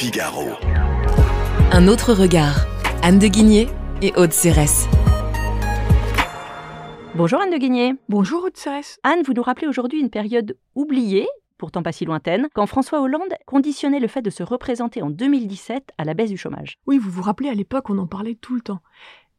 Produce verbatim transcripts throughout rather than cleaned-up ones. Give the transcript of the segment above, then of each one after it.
Figaro. Un autre regard. Anne de Guigné et Aude Cérès. Bonjour Anne de Guigné. Bonjour Aude Cérès. Anne, vous nous rappelez aujourd'hui une période oubliée, pourtant pas si lointaine, quand François Hollande conditionnait le fait de se représenter en deux mille dix-sept à la baisse du chômage. Oui, vous vous rappelez, à l'époque, on en parlait tout le temps.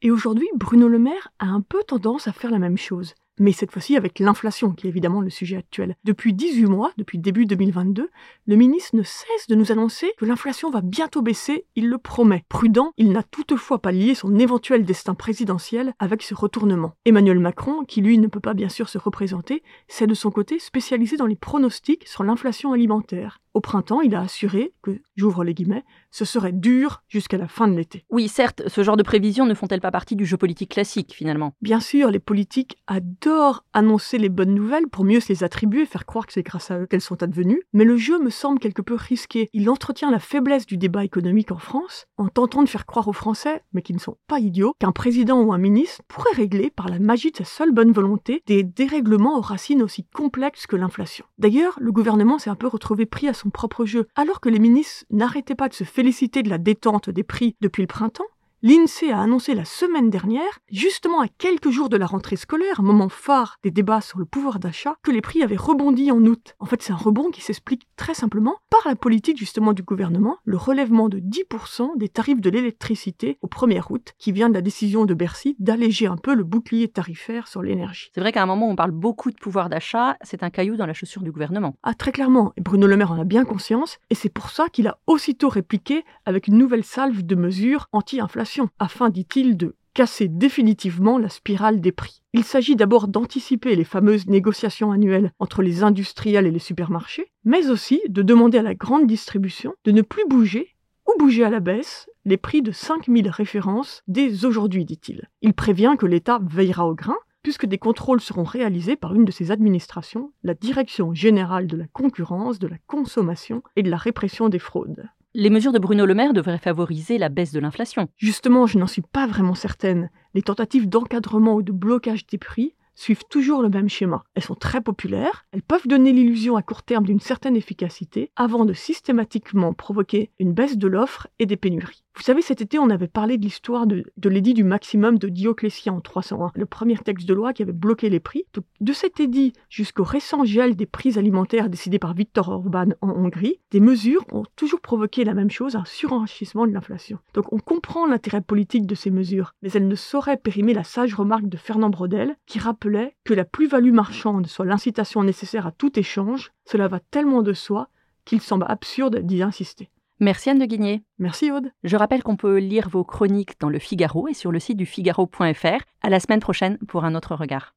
Et aujourd'hui, Bruno Le Maire a un peu tendance à faire la même chose. Mais cette fois-ci avec l'inflation, qui est évidemment le sujet actuel. Depuis dix-huit mois, depuis début deux mille vingt-deux, le ministre ne cesse de nous annoncer que l'inflation va bientôt baisser, il le promet. Prudent, il n'a toutefois pas lié son éventuel destin présidentiel avec ce retournement. Emmanuel Macron, qui lui ne peut pas bien sûr se représenter, s'est de son côté spécialisé dans les pronostics sur l'inflation alimentaire. Au printemps, il a assuré que, j'ouvre les guillemets, ce serait dur jusqu'à la fin de l'été. Oui, certes, ce genre de prévisions ne font-elles pas partie du jeu politique classique, finalement ? Bien sûr, les politiques adorent annoncer les bonnes nouvelles pour mieux se les attribuer, faire croire que c'est grâce à eux qu'elles sont advenues. Mais le jeu me semble quelque peu risqué. Il entretient la faiblesse du débat économique en France en tentant de faire croire aux Français, mais qui ne sont pas idiots, qu'un président ou un ministre pourrait régler, par la magie de sa seule bonne volonté, des dérèglements aux racines aussi complexes que l'inflation. D'ailleurs, le gouvernement s'est un peu retrouvé pris à son propre jeu. Alors que les ministres n'arrêtaient pas de se féliciter de la détente des prix depuis le printemps, l'INSEE a annoncé la semaine dernière, justement à quelques jours de la rentrée scolaire, moment phare des débats sur le pouvoir d'achat, que les prix avaient rebondi en août. En fait, c'est un rebond qui s'explique très simplement par la politique justement du gouvernement, le relèvement de dix pour cent des tarifs de l'électricité au premier août, qui vient de la décision de Bercy d'alléger un peu le bouclier tarifaire sur l'énergie. C'est vrai qu'à un moment où on parle beaucoup de pouvoir d'achat, c'est un caillou dans la chaussure du gouvernement. Ah, très clairement, et Bruno Le Maire en a bien conscience, et c'est pour ça qu'il a aussitôt répliqué avec une nouvelle salve de mesures anti-inflation, afin, dit-il, de casser définitivement la spirale des prix. Il s'agit d'abord d'anticiper les fameuses négociations annuelles entre les industriels et les supermarchés, mais aussi de demander à la grande distribution de ne plus bouger, ou bouger à la baisse, les prix de cinq mille références dès aujourd'hui, dit-il. Il prévient que l'État veillera au grain, puisque des contrôles seront réalisés par une de ses administrations, la Direction Générale de la Concurrence, de la Consommation et de la Répression des fraudes. Les mesures de Bruno Le Maire devraient favoriser la baisse de l'inflation. Justement, je n'en suis pas vraiment certaine. Les tentatives d'encadrement ou de blocage des prix suivent toujours le même schéma. Elles sont très populaires, elles peuvent donner l'illusion à court terme d'une certaine efficacité avant de systématiquement provoquer une baisse de l'offre et des pénuries. Vous savez, cet été, on avait parlé de l'histoire de, de l'édit du maximum de Dioclétien en trois cent un, le premier texte de loi qui avait bloqué les prix. Donc, de cet édit jusqu'au récent gel des prix alimentaires décidé par Viktor Orban en Hongrie, des mesures ont toujours provoqué la même chose, un surenchissement de l'inflation. Donc on comprend l'intérêt politique de ces mesures, mais elles ne sauraient périmer la sage remarque de Fernand Braudel qui rappelait que la plus-value marchande soit l'incitation nécessaire à tout échange. Cela va tellement de soi qu'il semble absurde d'y insister. Merci Anne de Guigné. Merci Aude. Je rappelle qu'on peut lire vos chroniques dans le Figaro et sur le site du Figaro point F R. À la semaine prochaine pour un autre regard.